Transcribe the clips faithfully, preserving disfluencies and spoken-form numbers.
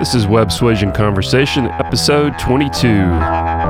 This is Web Suasion Conversation, episode twenty-two.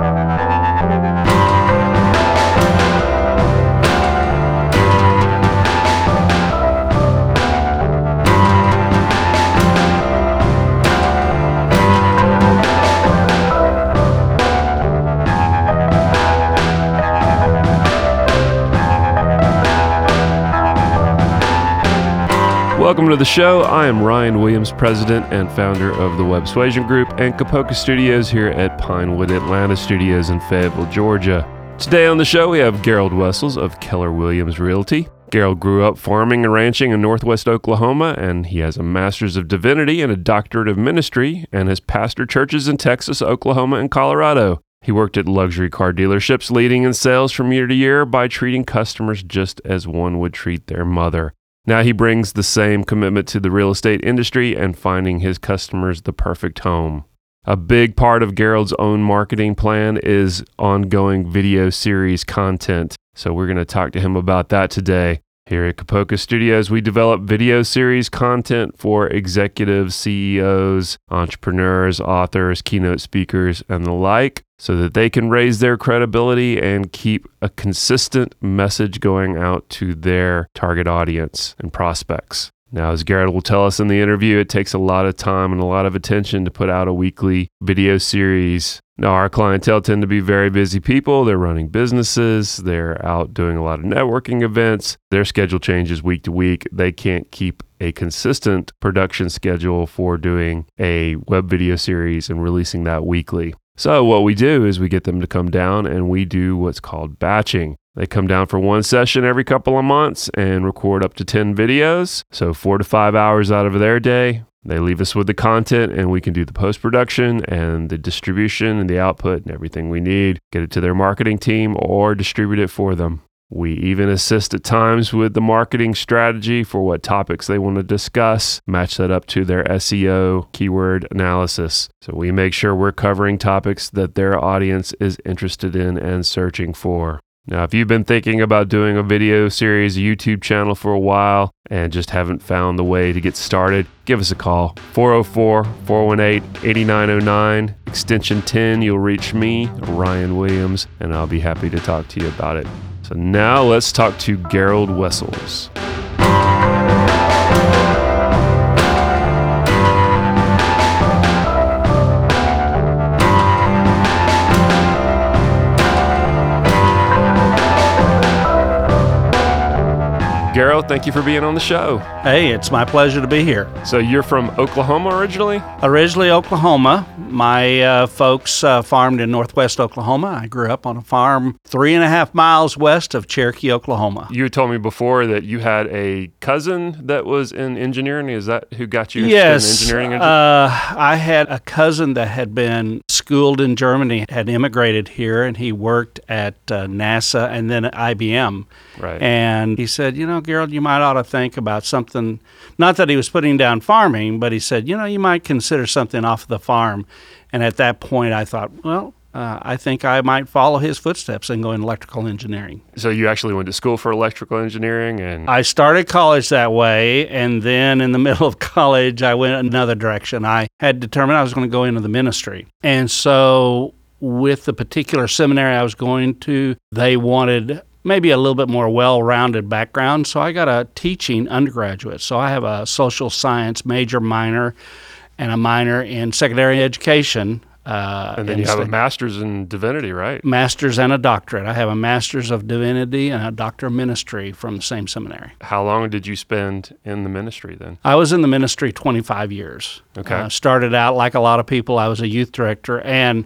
Welcome to the show. I am Ryan Williams, president and founder of the Web Suasion Group and Kapoka Studios here at Pinewood Atlanta Studios in Fayetteville, Georgia. Today on the show, we have Gerald Wessels of Keller Williams Realty. Gerald grew up farming and ranching in northwest Oklahoma, and he has a master's of divinity and a doctorate of ministry, and has pastored churches in Texas, Oklahoma, and Colorado. He worked at luxury car dealerships, leading in sales from year to year by treating customers just as one would treat their mother. Now he brings the same commitment to the real estate industry and finding his customers the perfect home. A big part of Gerald's own marketing plan is ongoing video series content, so we're going to talk to him about that today. Here at Kapoka Studios, we develop video series content for executives, C E Os, entrepreneurs, authors, keynote speakers, and the like, so that they can raise their credibility and keep a consistent message going out to their target audience and prospects. Now, as Gerald will tell us in the interview, it takes a lot of time and a lot of attention to put out a weekly video series. Now, our clientele tend to be very busy people. They're running businesses. They're out doing a lot of networking events. Their schedule changes week to week. They can't keep a consistent production schedule for doing a web video series and releasing that weekly. So what we do is we get them to come down and we do what's called batching. They come down for one session every couple of months and record up to ten videos. So four to five hours out of their day. They leave us with the content and we can do the post-production and the distribution and the output and everything we need, get it to their marketing team or distribute it for them. We even assist at times with the marketing strategy for what topics they want to discuss, match that up to their S E O keyword analysis. So we make sure we're covering topics that their audience is interested in and searching for. Now, if you've been thinking about doing a video series, a YouTube channel for a while, and just haven't found the way to get started, give us a call. four oh four, four one eight, eight nine oh nine, extension ten. You'll reach me, Ryan Williams, and I'll be happy to talk to you about it. So now let's talk to Gerald Wessels. Gerald, thank you for being on the show. Hey, it's my pleasure to be here. So you're from Oklahoma originally? Originally Oklahoma. My uh, folks uh, farmed in northwest Oklahoma. I grew up on a farm three and a half miles west of Cherokee, Oklahoma. You told me before that you had a cousin that was in engineering. Is that who got you yes, in engineering? Yes. Uh, I had a cousin that had been schooled in Germany, had immigrated here, and he worked at uh, NASA and then at I B M. Right. And he said, you know, Gerald, you might ought to think about something, not that he was putting down farming, but he said, you know, you might consider something off the farm. And at that point, I thought, well, uh, I think I might follow his footsteps and go in electrical engineering. So you actually went to school for electrical engineering? And I started college that way, and then in the middle of college, I went another direction. I had determined I was going to go into the ministry. And so with the particular seminary I was going to, they wanted maybe a little bit more well-rounded background. So I got a teaching undergraduate. So I have a social science major minor and a minor in secondary education. Uh, and then you have a master's in divinity, right? Master's and a doctorate. I have a master's of divinity and a doctor of ministry from the same seminary. How long did you spend in the ministry then? I was in the ministry twenty-five years. Okay. Uh, started out like a lot of people. I was a youth director and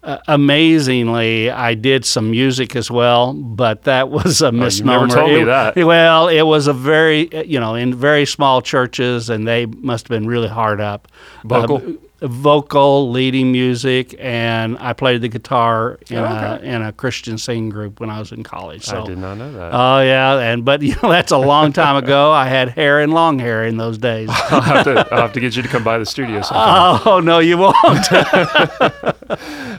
Uh, amazingly, I did some music as well, but that was a misnomer. Oh, you never told me that. It, well, it was a very, you know, in very small churches, and they must have been really hard up. Vocal? Uh, vocal, leading music, and I played the guitar in, oh, okay. a, in a Christian singing group when I was in college. So, I did not know that. Oh, yeah, and but you know, that's a long time ago. I had hair and long hair in those days. I'll have to, I'll have to get you to come by the studio sometime. Oh, no, you won't.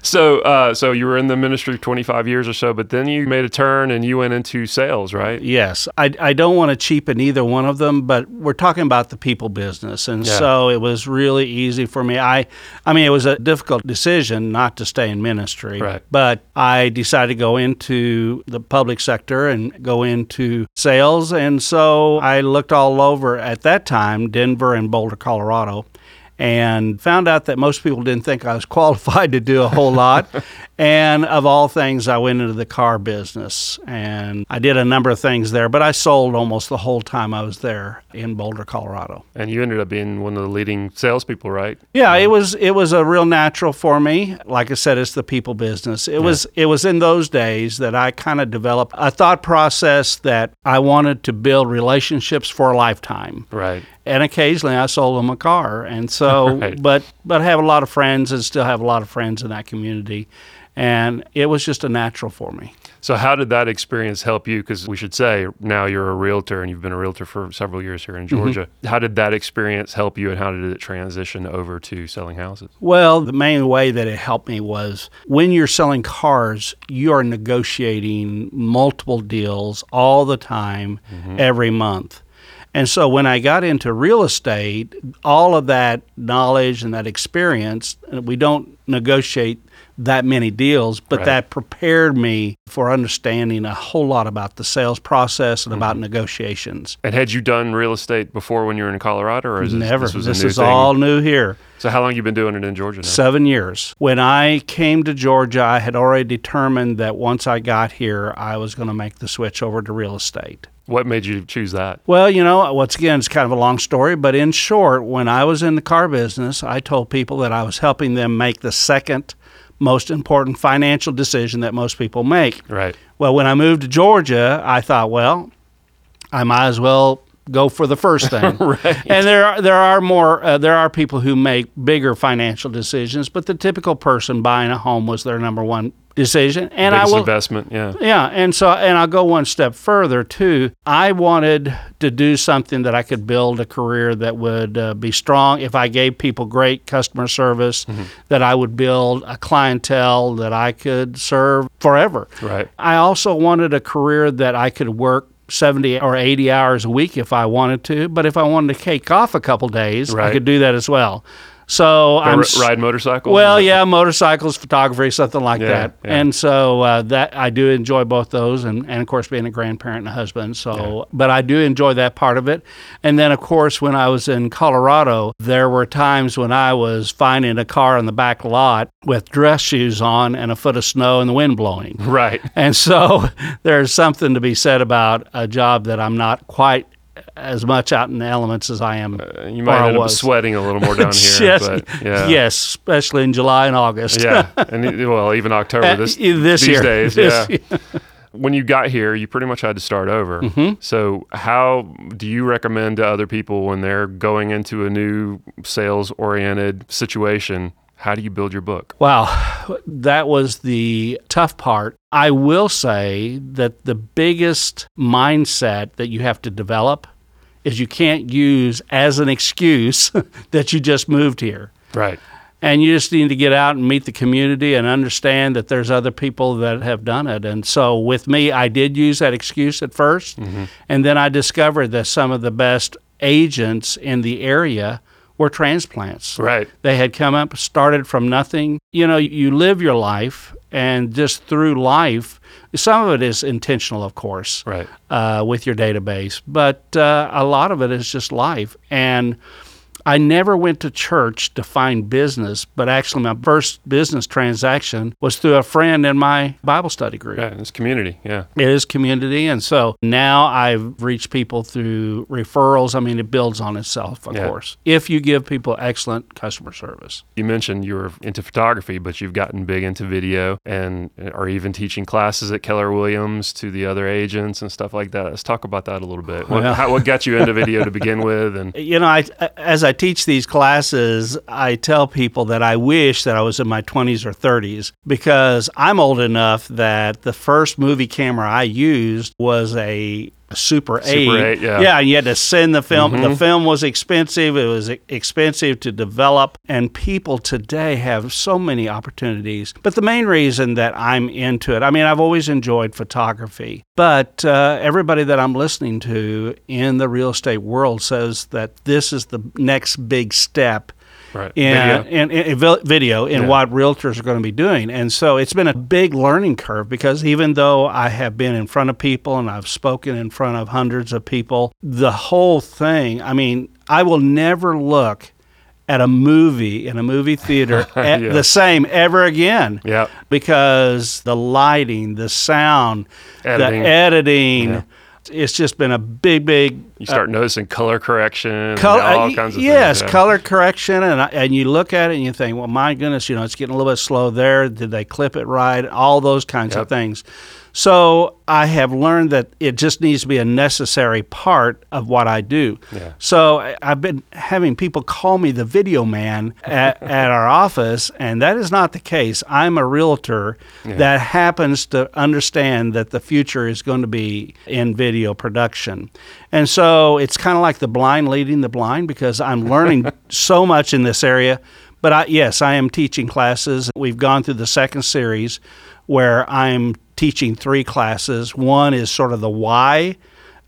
So, uh, so you were in the ministry twenty-five years or so, but then you made a turn and you went into sales, right? Yes. I, I don't want to cheapen either one of them, but we're talking about the people business. And yeah. so it was really easy for me. I, I mean, it was a difficult decision not to stay in ministry, right. but I decided to go into the public sector and go into sales. And so I looked all over at that time, Denver and Boulder, Colorado, and found out that most people didn't think I was qualified to do a whole lot. And of all things, I went into the car business, and I did a number of things there, but I sold almost the whole time I was there in Boulder, Colorado. And you ended up being one of the leading salespeople, right? Yeah, um, it was it was a real natural for me. Like I said, it's the people business. It yeah. was it was in those days that I kind of developed a thought process that I wanted to build relationships for a lifetime. Right. And occasionally I sold them a car, and so, right. but but I have a lot of friends and still have a lot of friends in that community, and it was just a natural for me. So how did that experience help you? Because we should say now you're a realtor, and you've been a realtor for several years here in Georgia. Mm-hmm. How did that experience help you, and how did it transition over to selling houses? Well, the main way that it helped me was when you're selling cars, you are negotiating multiple deals all the time, mm-hmm. every month. And so when I got into real estate, all of that knowledge and that experience, we don't negotiate that many deals, but right. that prepared me for understanding a whole lot about the sales process and mm-hmm. about negotiations. And had you done real estate before when you were in Colorado? Or is Never. This, this, was this a new is thing? All new here. So how long have you been doing it in Georgia now? Seven years. When I came to Georgia, I had already determined that once I got here, I was going to make the switch over to real estate. What made you choose that? Well, you know, once again, it's kind of a long story, but in short, when I was in the car business, I told people that I was helping them make the second most important financial decision that most people make. Right. Well, when I moved to Georgia, I thought, well, I might as well go for the first thing. Right. And there are, there are more uh, there are people who make bigger financial decisions, but the typical person buying a home was their number one decision, and biggest I will investment, yeah, yeah, and so and I'll go one step further too. I wanted to do something that I could build a career that would uh, be strong. If I gave people great customer service, mm-hmm. that I would build a clientele that I could serve forever. Right. I also wanted a career that I could work seventy or eighty hours a week if I wanted to, but if I wanted to take off a couple days, right. I could do that as well. So Go I'm ride motorcycles. Well, yeah, motorcycles, photography, something like yeah, that. Yeah. And so uh, that I do enjoy both those, and, and of course being a grandparent and a husband. So, yeah. but I do enjoy that part of it. And then of course when I was in Colorado, there were times when I was finding a car in the back lot with dress shoes on and a foot of snow and the wind blowing. Right. And so there's something to be said about a job that I'm not quite as much out in the elements as I am. Uh, you might end up sweating a little more down here. Yes, but, yeah. yes, especially in July and August. yeah, and well, even October this, this these year. days. This yeah. Year. When you got here, you pretty much had to start over. Mm-hmm. So how do you recommend to other people when they're going into a new sales-oriented situation, how do you build your book? Wow, that was the tough part. I will say that the biggest mindset that you have to develop is you can't use as an excuse that you just moved here. Right. And you just need to get out and meet the community and understand that there's other people that have done it. And so with me, I did use that excuse at first, mm-hmm. and then I discovered that some of the best agents in the area were transplants. Right. They had come up, started from nothing. You know, you live your life, and just through life, some of it is intentional, of course, right. uh, with your database, but uh, a lot of it is just life. And I never went to church to find business, but actually my first business transaction was through a friend in my Bible study group. Yeah, it's community, yeah. It is community, and so now I've reached people through referrals. I mean, it builds on itself, of yeah. course, if you give people excellent customer service. You mentioned you were into photography, but you've gotten big into video and are even teaching classes at Keller Williams to the other agents and stuff like that. Let's talk about that a little bit. What, well, how, what got you into video to begin with? And you know, I, as I I teach these classes, I tell people that I wish that I was in my twenties or thirties because I'm old enough that the first movie camera I used was a Super eight. Super eight, yeah. Yeah, you had to send the film. Mm-hmm. The film was expensive. It was expensive to develop. And people today have so many opportunities. But the main reason that I'm into it, I mean, I've always enjoyed photography. But uh, everybody that I'm listening to in the real estate world says that this is the next big step. Right. And, video. And, and, and video and yeah. what realtors are going to be doing. And so it's been a big learning curve, because even though I have been in front of people and I've spoken in front of hundreds of people, the whole thing, I mean, I will never look at a movie in a movie theater at yeah. the same ever again. Yeah. Because the lighting, the sound, editing. the editing, yeah. It's just been a big, big... You start uh, noticing color correction color, and all kinds of yes, things. Yes, yeah. color correction. And and you look at it and you think, well, my goodness, you know, it's getting a little bit slow there. Did they clip it right? All those kinds yep. of things. So I have learned that it just needs to be a necessary part of what I do. Yeah. So I've been having people call me the video man at, at our office, and that is not the case. I'm a realtor yeah. that happens to understand that the future is going to be in video production. And so it's kind of like the blind leading the blind, because I'm learning so much in this area. But I, yes, I am teaching classes. We've gone through the second series where I'm teaching three classes. One is sort of the why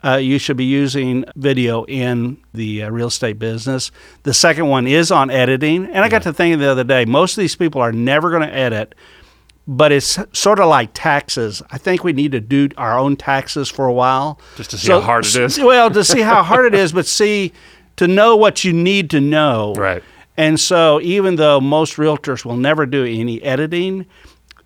uh, you should be using video in the uh, real estate business. The second one is on editing. And I yeah. got to thinking the other day, most of these people are never going to edit, but it's sort of like taxes. I think we need to do our own taxes for a while. Just to see so, how hard it is. Well, to see how hard it is, but see, to know what you need to know. Right. And so even though most realtors will never do any editing,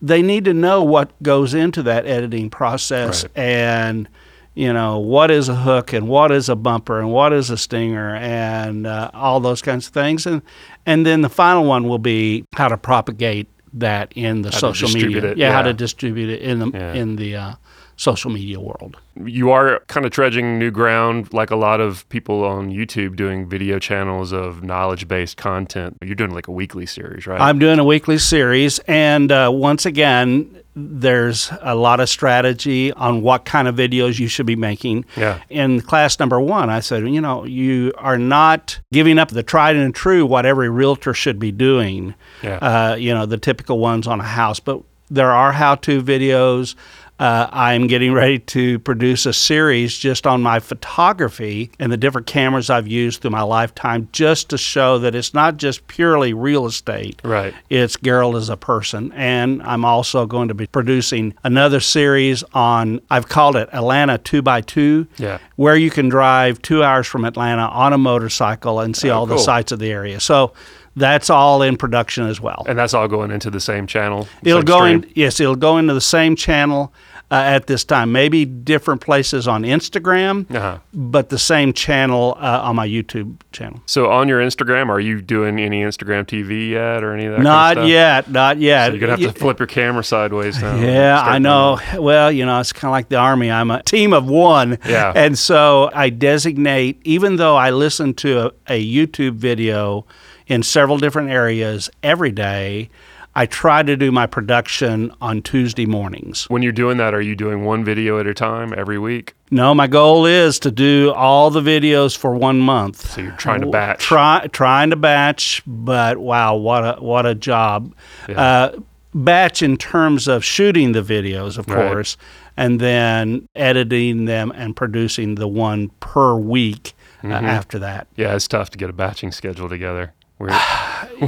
they need to know what goes into that editing process right. and, you know, what is a hook and what is a bumper and what is a stinger and uh, all those kinds of things. And and then the final one will be how to propagate that in the how social media. It, yeah, yeah, how to distribute it in the, yeah. in the uh, social media world. You are kind of trudging new ground, like a lot of people on YouTube doing video channels of knowledge-based content. You're doing like a weekly series, right? I'm doing a weekly series. And uh, once again, there's a lot of strategy on what kind of videos you should be making. Yeah. In class number one, I said, you know, you are not giving up the tried and true, what every realtor should be doing, yeah. uh, you know, the typical ones on a house. But there are how-to videos. Uh, I'm getting ready to produce a series just on my photography and the different cameras I've used through my lifetime, just to show that it's not just purely real estate. Right. It's Gerald as a person. And I'm also going to be producing another series on, I've called it Atlanta two by two, yeah. where you can drive two hours from Atlanta on a motorcycle and see oh, all cool. the sights of the area. So that's all in production as well. And that's all going into the same channel? It'll same go in, yes, it'll go into the same channel uh, at this time. Maybe different places on Instagram, uh-huh. but the same channel uh, on my YouTube channel. So on your Instagram, are you doing any Instagram T V yet or any of that Not kind of stuff? yet, not yet. So you're going to have to flip your camera sideways now. Yeah, I know. Doing. Well, you know, it's kind of like the Army. I'm a team of one. Yeah. And so I designate, even though I listen to a, a YouTube video in several different areas every day, I try to do my production on Tuesday mornings. When you're doing that, are you doing one video at a time every week? No, my goal is to do all the videos for one month. So you're trying to batch. Try, trying to batch, but wow, what a, what a job. Yeah. Uh, batch in terms of shooting the videos, of right. course, and then editing them and producing the one per week mm-hmm. uh, after that. Yeah, it's tough to get a batching schedule together. We're,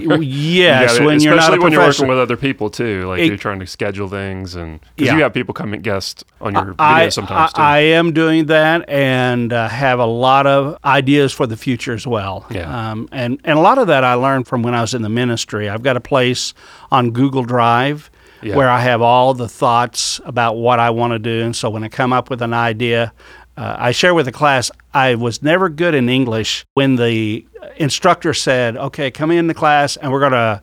we're, yes, you when you're not a professional. Especially when you're working with other people, too. Like, it, you're trying to schedule things. Because yeah. you have people come and guest on your I, videos sometimes, I, too. I am doing that, and uh, have a lot of ideas for the future as well. Yeah. Um, and, and a lot of that I learned from when I was in the ministry. I've got a place on Google Drive yeah. where I have all the thoughts about what I want to do. And so when I come up with an idea, Uh, I share with the class, I was never good in English. When the instructor said, okay, come in the class and we're going to,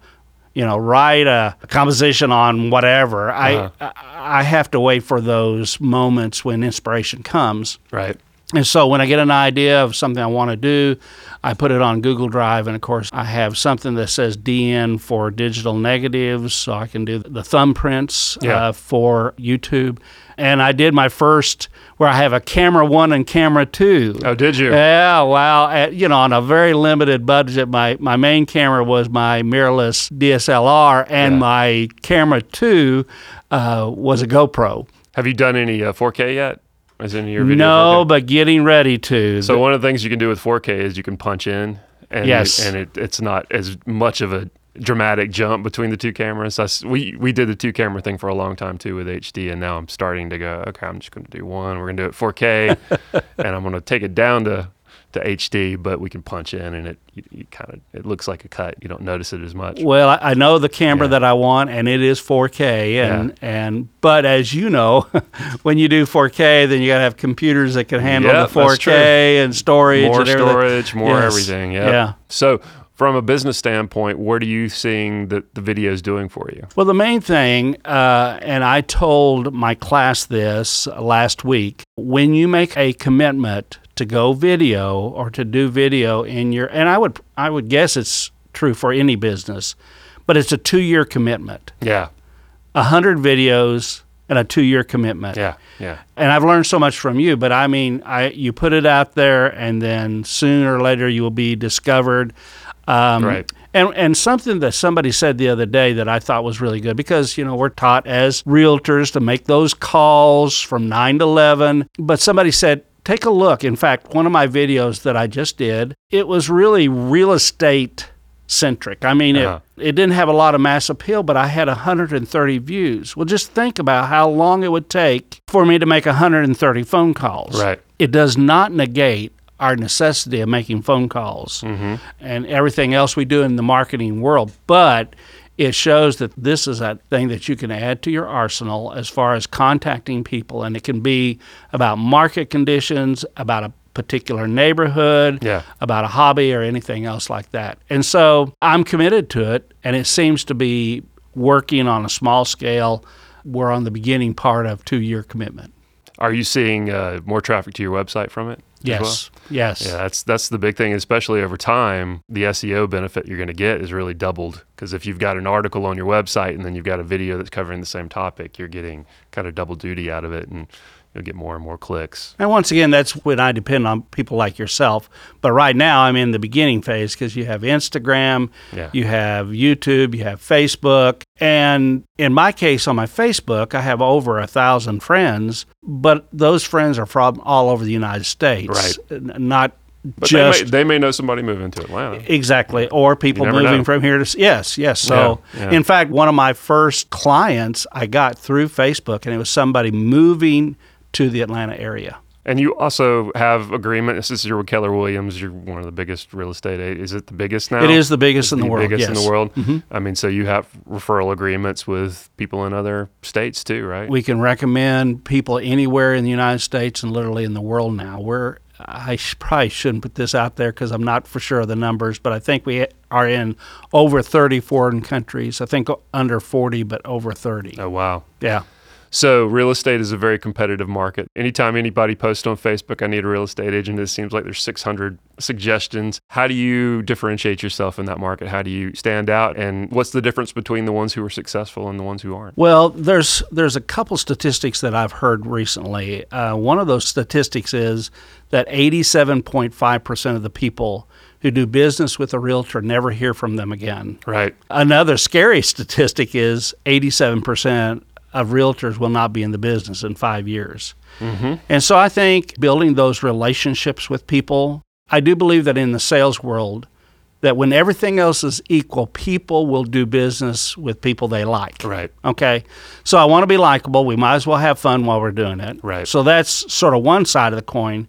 you know, write a, a composition on whatever, uh-huh. I I have to wait for those moments when inspiration comes. Right. And so when I get an idea of something I want to do, I put it on Google Drive. And, of course, I have something that says D N for digital negatives, so I can do the thumbprints yeah. uh, for YouTube. And I did my first where I have a camera one and camera two. Oh, did you? Yeah, wow. At, you know, on a very limited budget, my, my main camera was my mirrorless D S L R, and yeah. my camera two uh, was a GoPro. Have you done any uh, four K yet? As in your video? No, but getting ready to. So one of the things you can do with four K is you can punch in, and yes. it, and it, it's not as much of a dramatic jump between the two cameras. I, we we did the two camera thing for a long time too with H D, and now I'm starting to go, okay, I'm just going to do one. We're going to do it four K, and I'm going to take it down to, to H D, but we can punch in, and it you, you kind of it looks like a cut. You don't notice it as much. Well, I, I know the camera yeah. that I want, and it is four K, and yeah. and but as you know, when you do four K, then you got to have computers that can handle yeah, the four K and storage, more and storage, more yes. everything. Yep. Yeah. So, from a business standpoint, what are you seeing that the video is doing for you? Well, the main thing, uh, and I told my class this last week, when you make a commitment to go video or to do video in your, and I would I would guess it's true for any business, but it's a two-year commitment. Yeah. A hundred videos and a two-year commitment. Yeah, yeah. And I've learned so much from you, but I mean, I you put it out there, and then sooner or later you will be discovered. Um, right. And and something that somebody said the other day that I thought was really good, because, you know, we're taught as realtors to make those calls from nine to eleven. But somebody said, take a look. In fact, one of my videos that I just did, it was really real estate centric. I mean, uh-huh. it, it didn't have a lot of mass appeal, but I had one hundred thirty views. Well, just think about how long it would take for me to make one hundred thirty phone calls. Right. It does not negate our necessity of making phone calls mm-hmm. and everything else we do in the marketing world. But it shows that this is a thing that you can add to your arsenal as far as contacting people. And it can be about market conditions, about a particular neighborhood, yeah. about a hobby or anything else like that. And so I'm committed to it, and it seems to be working on a small scale. We're on the beginning part of two-year commitment. Are you seeing uh, more traffic to your website from it? Yes. Well? Yes. Yeah, that's that's the big thing, especially over time. The S E O benefit you're going to get is really doubled, because if you've got an article on your website and then you've got a video that's covering the same topic, you're getting kind of double duty out of it, and you'll get more and more clicks. And once again, that's when I depend on people like yourself. But right now, I'm in the beginning phase, because you have Instagram, yeah. you have YouTube, you have Facebook. And in my case, on my Facebook, I have over a thousand friends, but those friends are from all over the United States. Right. Not but just... They may, they may know somebody moving to Atlanta. Exactly. Or people moving know. From here to... Yes, yes. So, yeah, yeah. in fact, one of my first clients I got through Facebook, and it was somebody moving to the Atlanta area. And you also have agreements. This is your Keller Williams. You're one of the biggest real estate agents. Is it the biggest now? It is the biggest it's in the, the world. Biggest yes. in the world. Mm-hmm. I mean, so you have referral agreements with people in other states too, right? We can recommend people anywhere in the United States and literally in the world now. We're I sh- probably shouldn't put this out there because I'm not for sure of the numbers, but I think we are in over thirty foreign countries. I think under forty, but over thirty. Oh wow! Yeah. So real estate is a very competitive market. Anytime anybody posts on Facebook, I need a real estate agent, it seems like there's six hundred suggestions. How do you differentiate yourself in that market? How do you stand out? And what's the difference between the ones who are successful and the ones who aren't? Well, there's there's a couple statistics that I've heard recently. Uh, one of those statistics is that eighty-seven point five percent of the people who do business with a realtor never hear from them again. Right. Another scary statistic is eighty-seven percent of realtors will not be in the business in five years. Mm-hmm. And so I think building those relationships with people, I do believe that in the sales world, that when everything else is equal, people will do business with people they like. Right. Okay. So I want to be likable. We might as well have fun while we're doing it. Right. So that's sort of one side of the coin.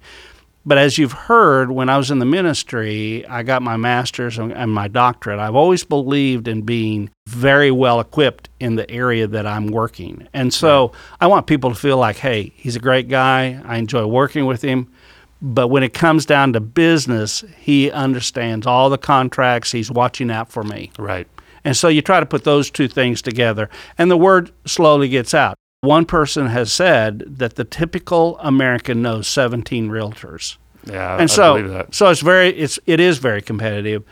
But as you've heard, when I was in the ministry, I got my master's and my doctorate. I've always believed in being very well equipped in the area that I'm working. And so right. I want people to feel like, hey, he's a great guy. I enjoy working with him. But when it comes down to business, he understands all the contracts. He's watching out for me. Right. And so you try to put those two things together. And the word slowly gets out. One person has said that the typical American knows seventeen realtors. Yeah, and I so, believe that. So it's very, it's it is very competitive,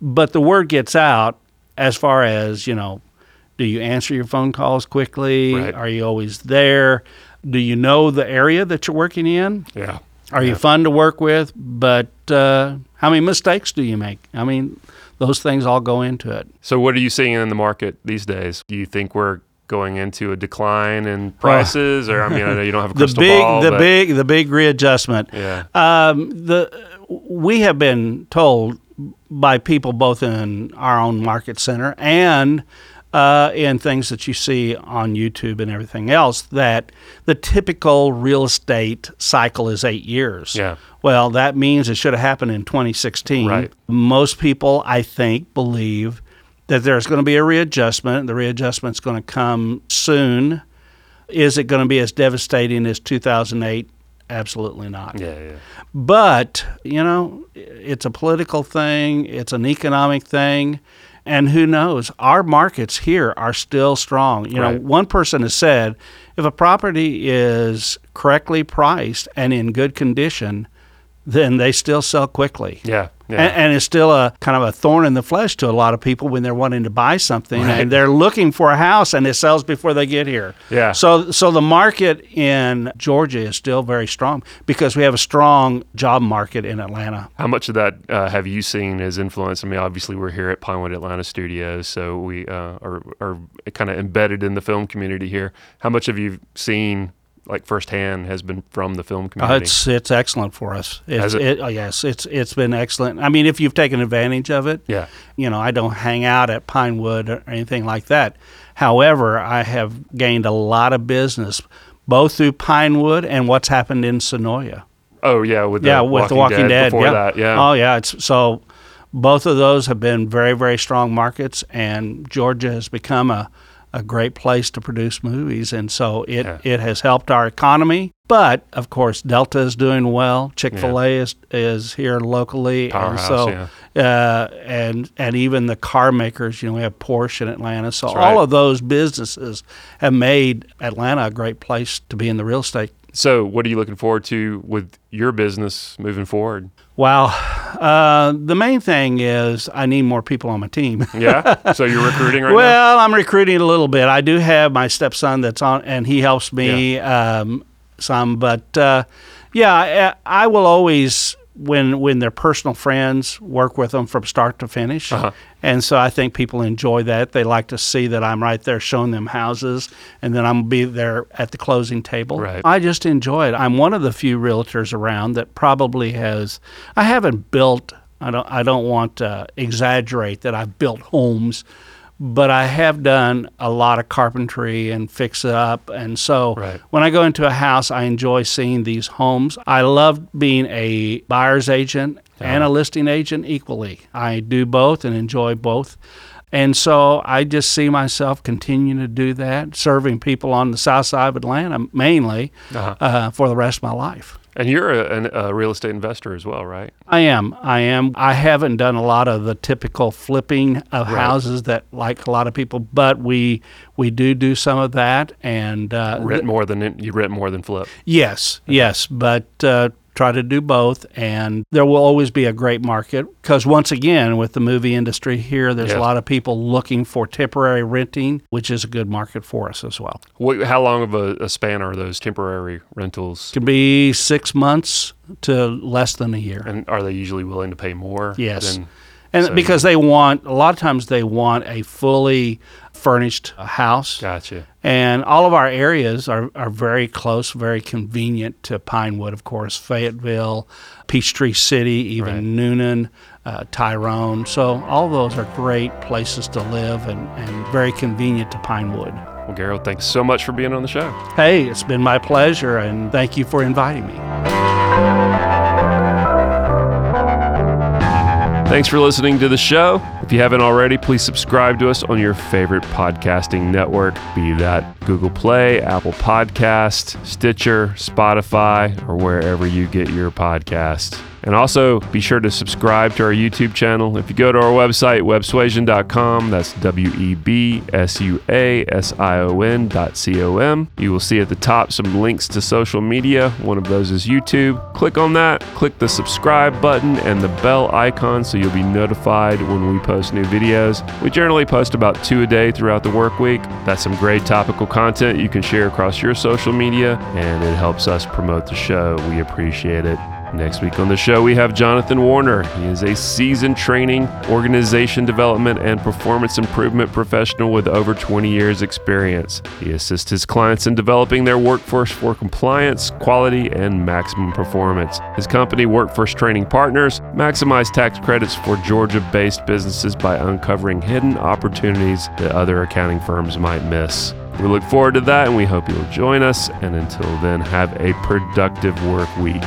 but the word gets out as far as, you know, do you answer your phone calls quickly? Right. Are you always there? Do you know the area that you're working in? Yeah. Are yeah. you fun to work with? But uh, how many mistakes do you make? I mean, those things all go into it. So what are you seeing in the market these days? Do you think we're going into a decline in prices? Or, I mean, I know you don't have a crystal the big, ball. The but... big the big readjustment. Yeah. Um, the we have been told by people both in our own market center and uh, in things that you see on YouTube and everything else that the typical real estate cycle is eight years. Yeah. Well, that means it should have happened in twenty sixteen. Right. Most people, I think, believe that there's going to be a readjustment. The readjustment's going to come soon. Is it going to be as devastating as two thousand eight? Absolutely not. Yeah, yeah. But, you know, it's a political thing. It's an economic thing. And who knows? Our markets here are still strong. You right. know, one person has said, if a property is correctly priced and in good condition, then they still sell quickly. Yeah, yeah. And, and it's still a kind of a thorn in the flesh to a lot of people when they're wanting to buy something right. and they're looking for a house and it sells before they get here. Yeah. So so the market in Georgia is still very strong because we have a strong job market in Atlanta. How much of that uh, have you seen as influence? I mean, obviously we're here at Pinewood Atlanta Studios, so we uh, are, are kind of embedded in the film community here. How much have you seen like firsthand has been from the film community? Uh, it's it's excellent for us. It, Has it? It, oh yes, it's it's been excellent. I mean, if you've taken advantage of it, yeah. You know, I don't hang out at Pinewood or anything like that. However, I have gained a lot of business both through Pinewood and what's happened in Sonoya. Oh yeah, with the yeah with Walking the Walking Dead, Dead before yeah. that, yeah. Oh yeah, it's so both of those have been very very strong markets, and Georgia has become a. a great place to produce movies, and so it, yeah. it has helped our economy. But, of course, Delta is doing well. Chick-fil-A yeah. is is here locally. Powerhouse, and so, yeah. Uh, and, and even the car makers, you know, we have Porsche in Atlanta. So right. all of those businesses have made Atlanta a great place to be in the real estate. So what are you looking forward to with your business moving forward? Wow. Uh, the main thing is I need more people on my team. Yeah? So you're recruiting right well, now? Well, I'm recruiting a little bit. I do have my stepson that's on, and he helps me yeah. um, some. But, uh, yeah, I, I will always, when when they're personal friends, work with them from start to finish. Uh-huh. And so I think people enjoy that. They like to see that I'm right there showing them houses, and then I'm be there at the closing table. Right. I just enjoy it. I'm one of the few realtors around that probably has – I haven't built – I don't I don't want to exaggerate that I've built homes, but I have done a lot of carpentry and fix-it-up. And so right. when I go into a house, I enjoy seeing these homes. I love being a buyer's agent yeah. and a listing agent equally. I do both and enjoy both. And so I just see myself continuing to do that, serving people on the south side of Atlanta mainly uh-huh. uh, for the rest of my life. And you're a, a real estate investor as well, right? I am. I am. I haven't done a lot of the typical flipping of right. houses that like a lot of people, but we we do do some of that. And uh, rent more than you rent more than flip. Yes, okay. yes, but uh, try to do both. And there will always be a great market because once again, with the movie industry here, there's yes. a lot of people looking for temporary renting, which is a good market for us as well. What, how long of a, a span are those temporary rentals? Can be six. months to less than a year. And are they usually willing to pay more? Yes. Than, and so because they want, a lot of times they want a fully furnished house. Gotcha. And all of our areas are, are very close, very convenient to Pinewood, of course, Fayetteville, Peachtree City, even right. Newnan, uh, Tyrone. So all those are great places to live and, and very convenient to Pinewood. Well, Gerald, thanks so much for being on the show. Hey, it's been my pleasure, and thank you for inviting me. Thanks for listening to the show. If you haven't already, please subscribe to us on your favorite podcasting network, be that Google Play, Apple Podcast, Stitcher, Spotify, or wherever you get your podcasts. And also, be sure to subscribe to our YouTube channel. If you go to our website, web suasion dot com, that's W E B S U A S I O N dot C O M, you will see at the top some links to social media. One of those is YouTube. Click on that, click the subscribe button and the bell icon so you'll be notified when we post new videos. We generally post about two a day throughout the work week. That's some great topical content you can share across your social media, and it helps us promote the show. We appreciate it. Next week on the show, we have Jonathan Warner. He is a seasoned training, organization development, and performance improvement professional with over twenty years experience. He assists his clients in developing their workforce for compliance, quality, and maximum performance. His company, Workforce Training Partners, maximize tax credits for Georgia-based businesses by uncovering hidden opportunities that other accounting firms might miss. We look forward to that, and we hope you'll join us. And until then, have a productive work week.